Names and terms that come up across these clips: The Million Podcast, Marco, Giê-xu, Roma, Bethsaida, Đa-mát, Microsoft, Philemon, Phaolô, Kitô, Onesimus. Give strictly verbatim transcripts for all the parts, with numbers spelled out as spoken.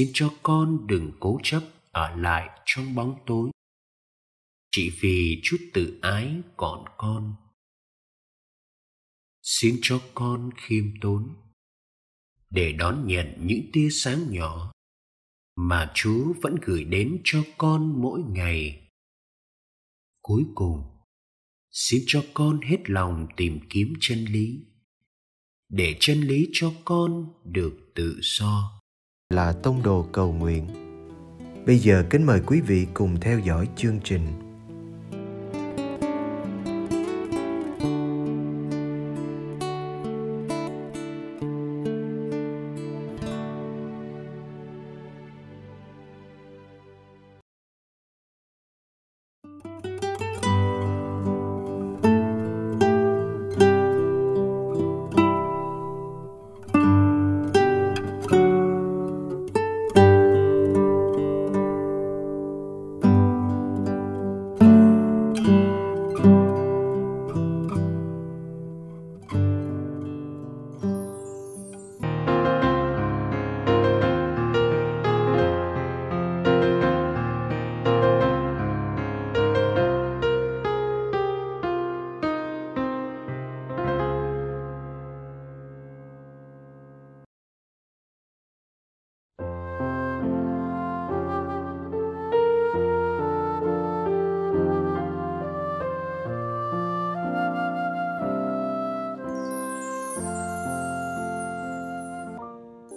xin cho con đừng cố chấp ở lại trong bóng tối, chỉ vì chút tự ái còn con. Xin cho con khiêm tốn để đón nhận những tia sáng nhỏ mà Chúa vẫn gửi đến cho con mỗi ngày. Cuối cùng, xin cho con hết lòng tìm kiếm chân lý, để chân lý cho con được tự do. Là tông đồ cầu nguyện. Bây giờ kính mời quý vị cùng theo dõi chương trình.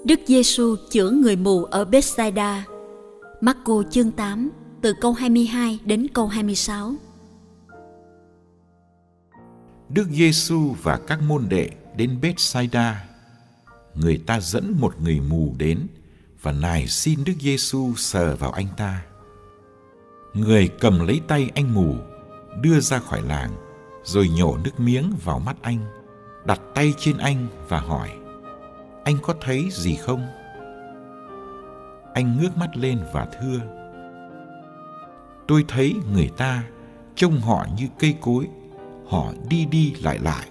Đức Giê-xu chữa người mù ở Bethsaida. Marco chương tám từ câu hai mươi hai đến câu hai mươi sáu. Đức Giê-xu và các môn đệ đến Bethsaida. Người ta dẫn một người mù đến và nài xin Đức Giê-xu sờ vào anh ta. Người cầm lấy tay anh mù, đưa ra khỏi làng, rồi nhổ nước miếng vào mắt anh, đặt tay trên anh và hỏi: anh có thấy gì không? Anh ngước mắt lên và thưa: tôi thấy người ta, trông họ như cây cối, họ đi đi lại lại.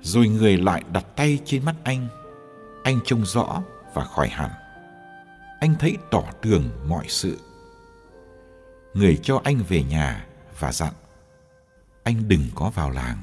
Rồi người lại đặt tay trên mắt anh, anh trông rõ và khỏi hẳn. Anh thấy tỏ tường mọi sự. Người cho anh về nhà và dặn: anh đừng có vào làng.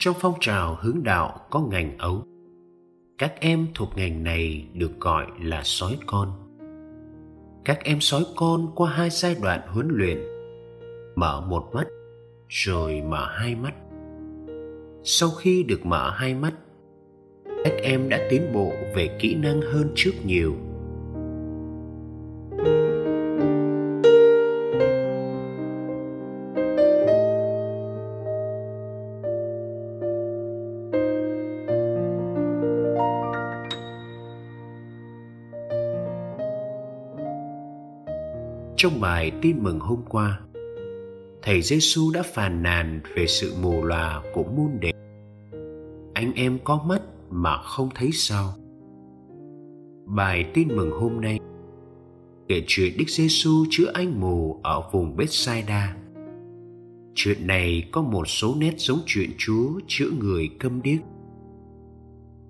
Trong phong trào hướng đạo có ngành ấu, các em thuộc ngành này được gọi là sói con. Các em sói con qua hai giai đoạn huấn luyện: mở một mắt, rồi mở hai mắt. Sau khi được mở hai mắt, các em đã tiến bộ về kỹ năng hơn trước nhiều. Trong bài tin mừng hôm qua, Thầy Giê-xu đã phàn nàn về sự mù lòa của môn đệ. Anh em có mắt mà không thấy sao? Bài tin mừng hôm nay kể chuyện Đức Giê-xu chữa anh mù ở vùng Bethsaida. Chuyện này có một số nét giống chuyện Chúa chữa người câm điếc.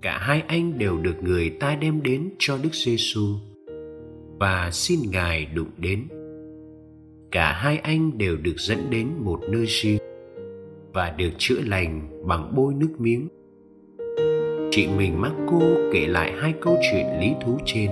Cả hai anh đều được người ta đem đến cho Đức Giê-xu và xin Ngài đụng đến. Cả hai anh đều được dẫn đến một nơi riêng và được chữa lành bằng bôi nước miếng. chị mình Marco kể lại hai câu chuyện lý thú trên.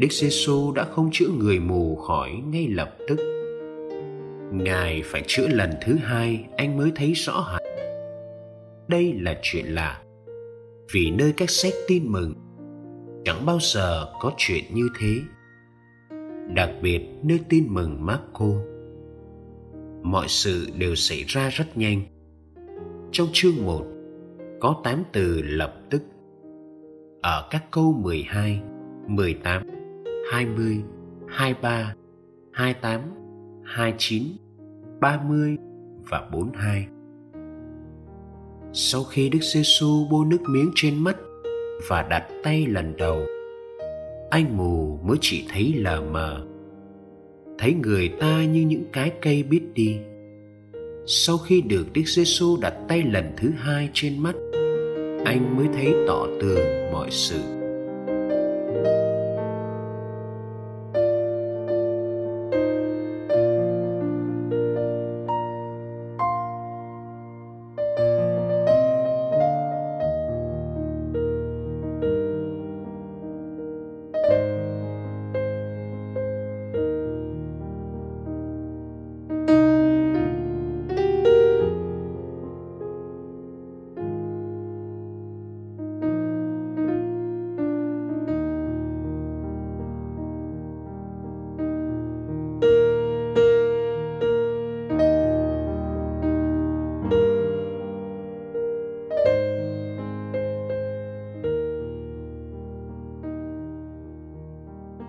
Đức Giê-xu đã không chữa người mù khỏi ngay lập tức. Ngài phải chữa lần thứ hai anh mới thấy rõ hẳn. Đây là chuyện lạ, vì nơi các sách tin mừng chẳng bao giờ có chuyện như thế. Đặc biệt nơi tin mừng Marco, mọi sự đều xảy ra rất nhanh. Trong chương một có tám từ lập tức. Ở các câu mười hai, mười tám, hai mươi, hai mươi ba, hai mươi tám, hai mươi chín, ba mươi và bốn mươi hai. Sau khi Đức Giê-xu bôi nước miếng trên mắt và đặt tay lần đầu, anh mù mới chỉ thấy lờ mờ, thấy người ta như những cái cây biết đi. Sau khi được Đức Giê-xu đặt tay lần thứ hai trên mắt, anh mới thấy tỏ tường mọi sự.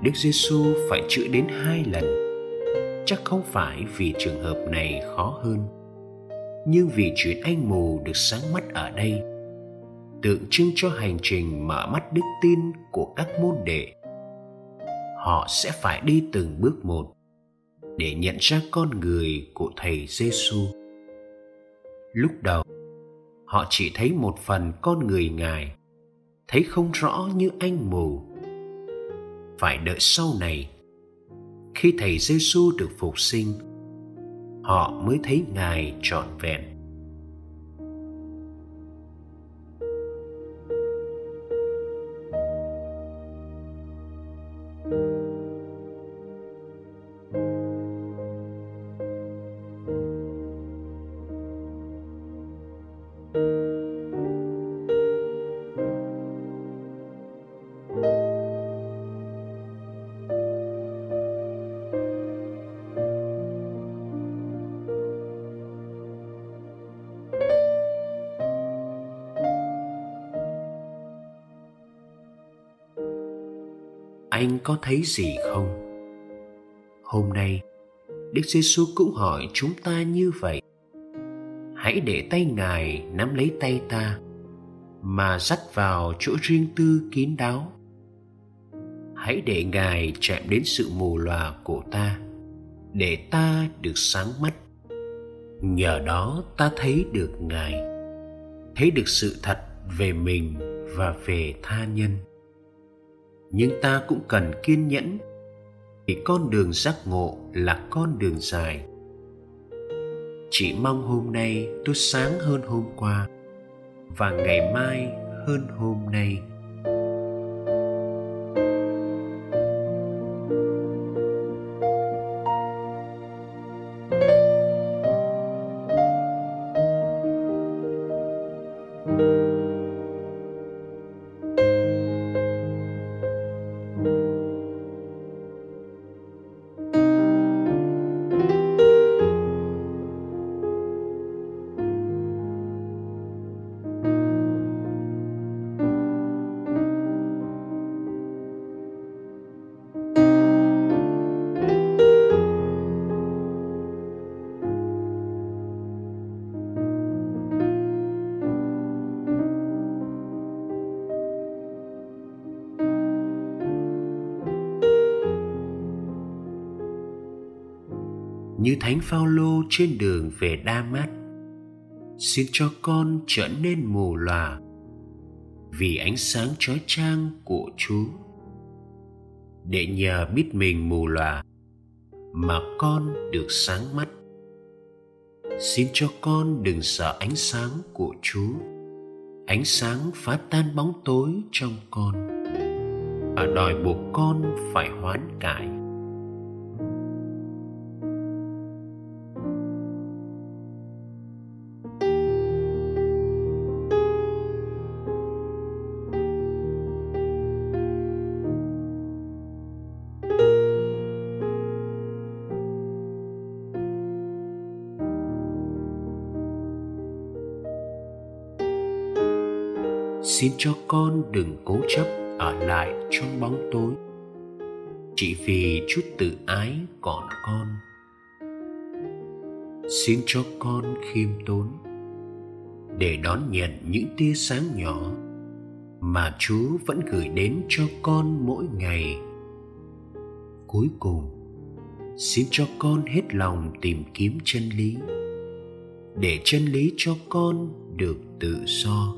Đức Giê-xu phải chữa đến hai lần, chắc không phải vì trường hợp này khó hơn, nhưng vì chuyện anh mù được sáng mắt ở đây tượng trưng cho hành trình mở mắt đức tin của các môn đệ. Họ sẽ phải đi từng bước một để nhận ra con người của Thầy Giê-xu. Lúc đầu, họ chỉ thấy một phần con người Ngài, thấy không rõ như anh mù. Phải đợi sau này, khi Thầy Giê-xu được phục sinh, họ mới thấy Ngài trọn vẹn. Anh có thấy gì không? Hôm nay, Đức Giê-xu cũng hỏi chúng ta như vậy. Hãy để tay Ngài nắm lấy tay ta mà dắt vào chỗ riêng tư kín đáo. Hãy để Ngài chạm đến sự mù lòa của ta, để ta được sáng mắt. Nhờ đó ta thấy được Ngài, thấy được sự thật về mình và về tha nhân. Nhưng ta cũng cần kiên nhẫn, vì con đường giác ngộ là con đường dài. Chỉ mong hôm nay tôi sáng hơn hôm qua, và ngày mai hơn hôm nay. như thánh Phaolô trên đường về Đa-mát. Xin cho con trở nên mù lòa vì ánh sáng chói chang của Chúa, để nhờ biết mình mù lòa mà con được sáng mắt. Xin cho con đừng sợ ánh sáng của Chúa, ánh sáng phá tan bóng tối trong con và đòi buộc con phải hoán cải. Xin cho con đừng cố chấp ở lại trong bóng tối, chỉ vì chút tự ái còn con. Xin cho con khiêm tốn để đón nhận những tia sáng nhỏ mà Chúa vẫn gửi đến cho con mỗi ngày. Cuối cùng, xin cho con hết lòng tìm kiếm chân lý, để chân lý cho con được tự do.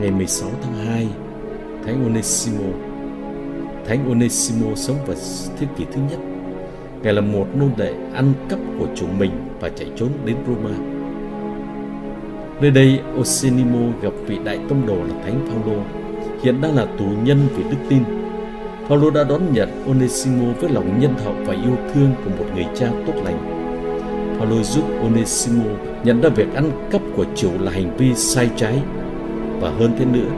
Ngày mười sáu tháng hai, Thánh Onesimo. Thánh Onesimo sống vào thế kỷ thứ nhất. Ngài là một nô lệ ăn cắp của chủ mình và chạy trốn đến Roma. Nơi đây, Onesimo gặp vị đại tông đồ là Thánh Phaolô, hiện đang là tù nhân vì đức tin. Phaolô đã đón nhận Onesimo với lòng nhân hậu và yêu thương của một người cha tốt lành. Phaolô giúp Onesimo nhận ra việc ăn cắp của chủ là hành vi sai trái. Và hơn thế nữa,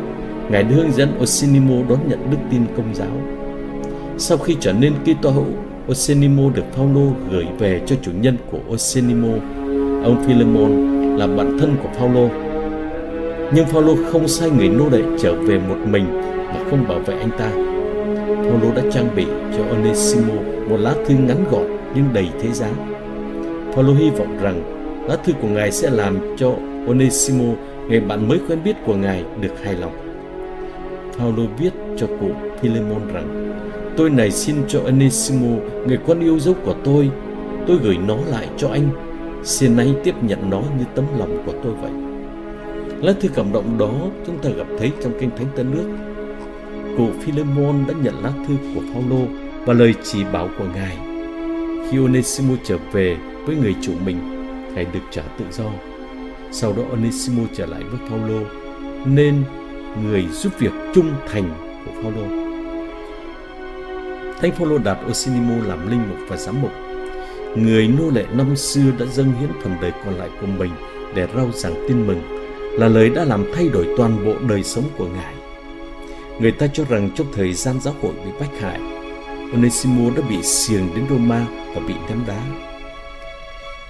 Ngài đã hướng dẫn Onesimo đón nhận đức tin Công giáo. Sau khi trở nên Kitô hữu, Onesimo được Phaolô gửi về cho chủ nhân của Onesimo, ông Philemon, là bạn thân của Phaolô. Nhưng Phaolô không sai người nô lệ trở về một mình mà không bảo vệ anh ta. Phaolô đã trang bị cho Onesimo một lá thư ngắn gọn nhưng đầy thế giá. Phaolô hy vọng rằng lá thư của Ngài sẽ làm cho Onesimo, người bạn mới quen biết của Ngài, được hài lòng. Phaolô viết cho cụ Philemon rằng: Tôi này xin cho Onesimo, người con yêu dấu của tôi, tôi gửi nó lại cho anh. Xin anh tiếp nhận nó như tấm lòng của tôi vậy. Lá thư cảm động đó chúng ta gặp thấy trong Kinh Thánh Tân Ước. Cụ Philemon đã nhận lá thư của Phaolô và lời chỉ bảo của Ngài. Khi Onesimo trở về với người chủ mình, Ngài được trả tự do. Sau đó Onesimo trở lại với Phaolô, nên người giúp việc trung thành của Phaolô. Thánh Phaolô đặt Onesimo làm linh mục và giám mục. Người nô lệ năm xưa đã dâng hiến phần đời còn lại của mình để rao giảng tin mừng, là lời đã làm thay đổi toàn bộ đời sống của Ngài. Người ta cho rằng trong thời gian giáo hội bị bách hại, Onesimo đã bị xiềng đến Roma và bị ném đá.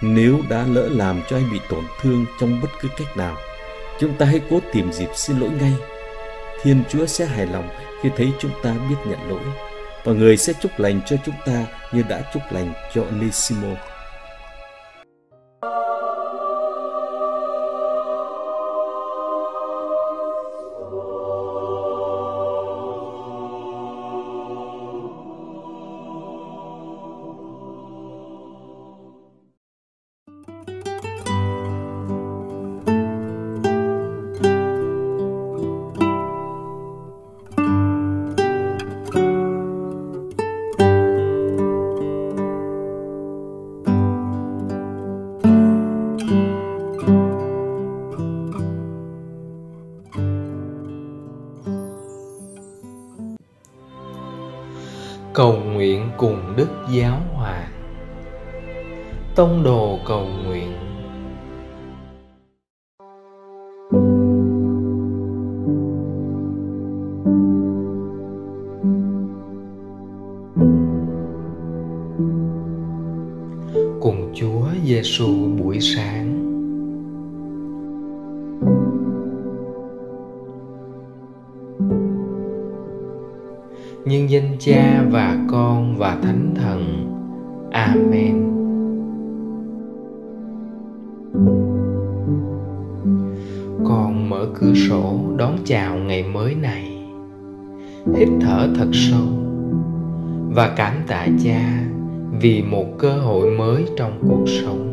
Nếu đã lỡ làm cho anh bị tổn thương trong bất cứ cách nào, chúng ta hãy cố tìm dịp xin lỗi ngay. Thiên Chúa sẽ hài lòng khi thấy chúng ta biết nhận lỗi, và Người sẽ chúc lành cho chúng ta như đã chúc lành cho Onesimo. Cầu nguyện cùng Đức Giáo Hoàng. Tông đồ cầu nguyện. Cùng Chúa Giê-xu buổi sáng. Nhân danh Cha và Con và Thánh Thần. Amen. Con mở cửa sổ đón chào ngày mới này. Hít thở thật sâu và cảm tạ Cha vì một cơ hội mới trong cuộc sống.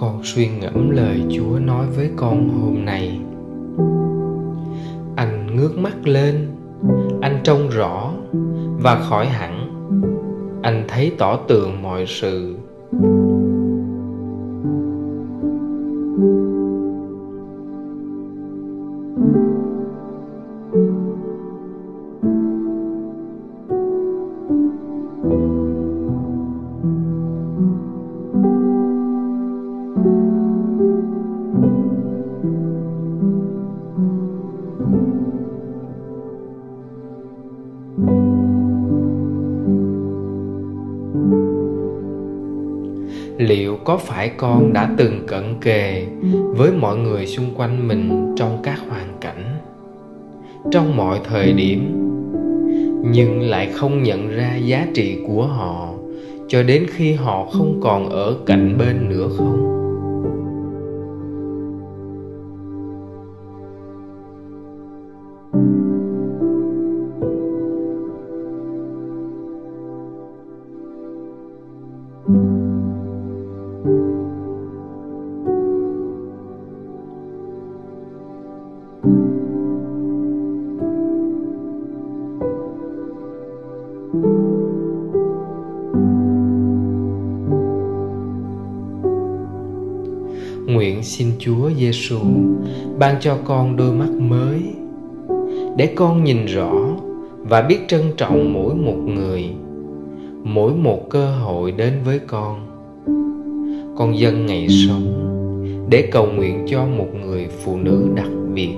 Con suy ngẫm lời Chúa nói với con hôm nay. Anh ngước mắt lên, anh trông rõ và khỏi hẳn, anh thấy tỏ tường mọi sự. Liệu có phải con đã từng cận kề với mọi người xung quanh mình trong các hoàn cảnh, trong mọi thời điểm, nhưng lại không nhận ra giá trị của họ cho đến khi họ không còn ở cạnh bên nữa không? Nguyện xin Chúa Giê-xu ban cho con đôi mắt mới để con nhìn rõ và biết trân trọng mỗi một người, mỗi một cơ hội đến với con. Con dâng ngày sống để cầu nguyện cho một người phụ nữ đặc biệt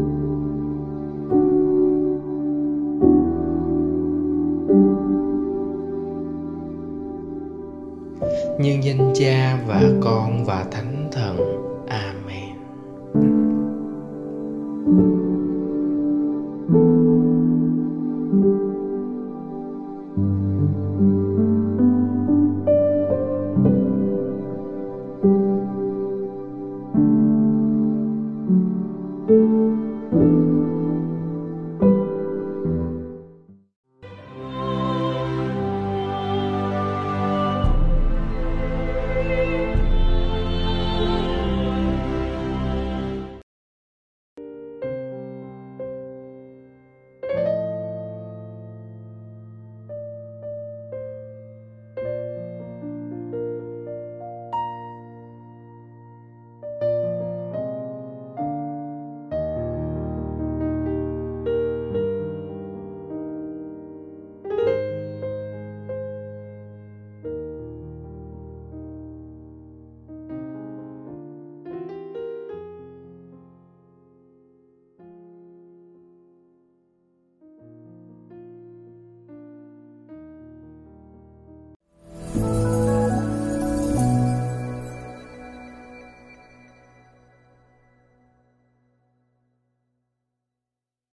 Nhân danh Cha và Con và Thánh Thần. Amen. Thank you.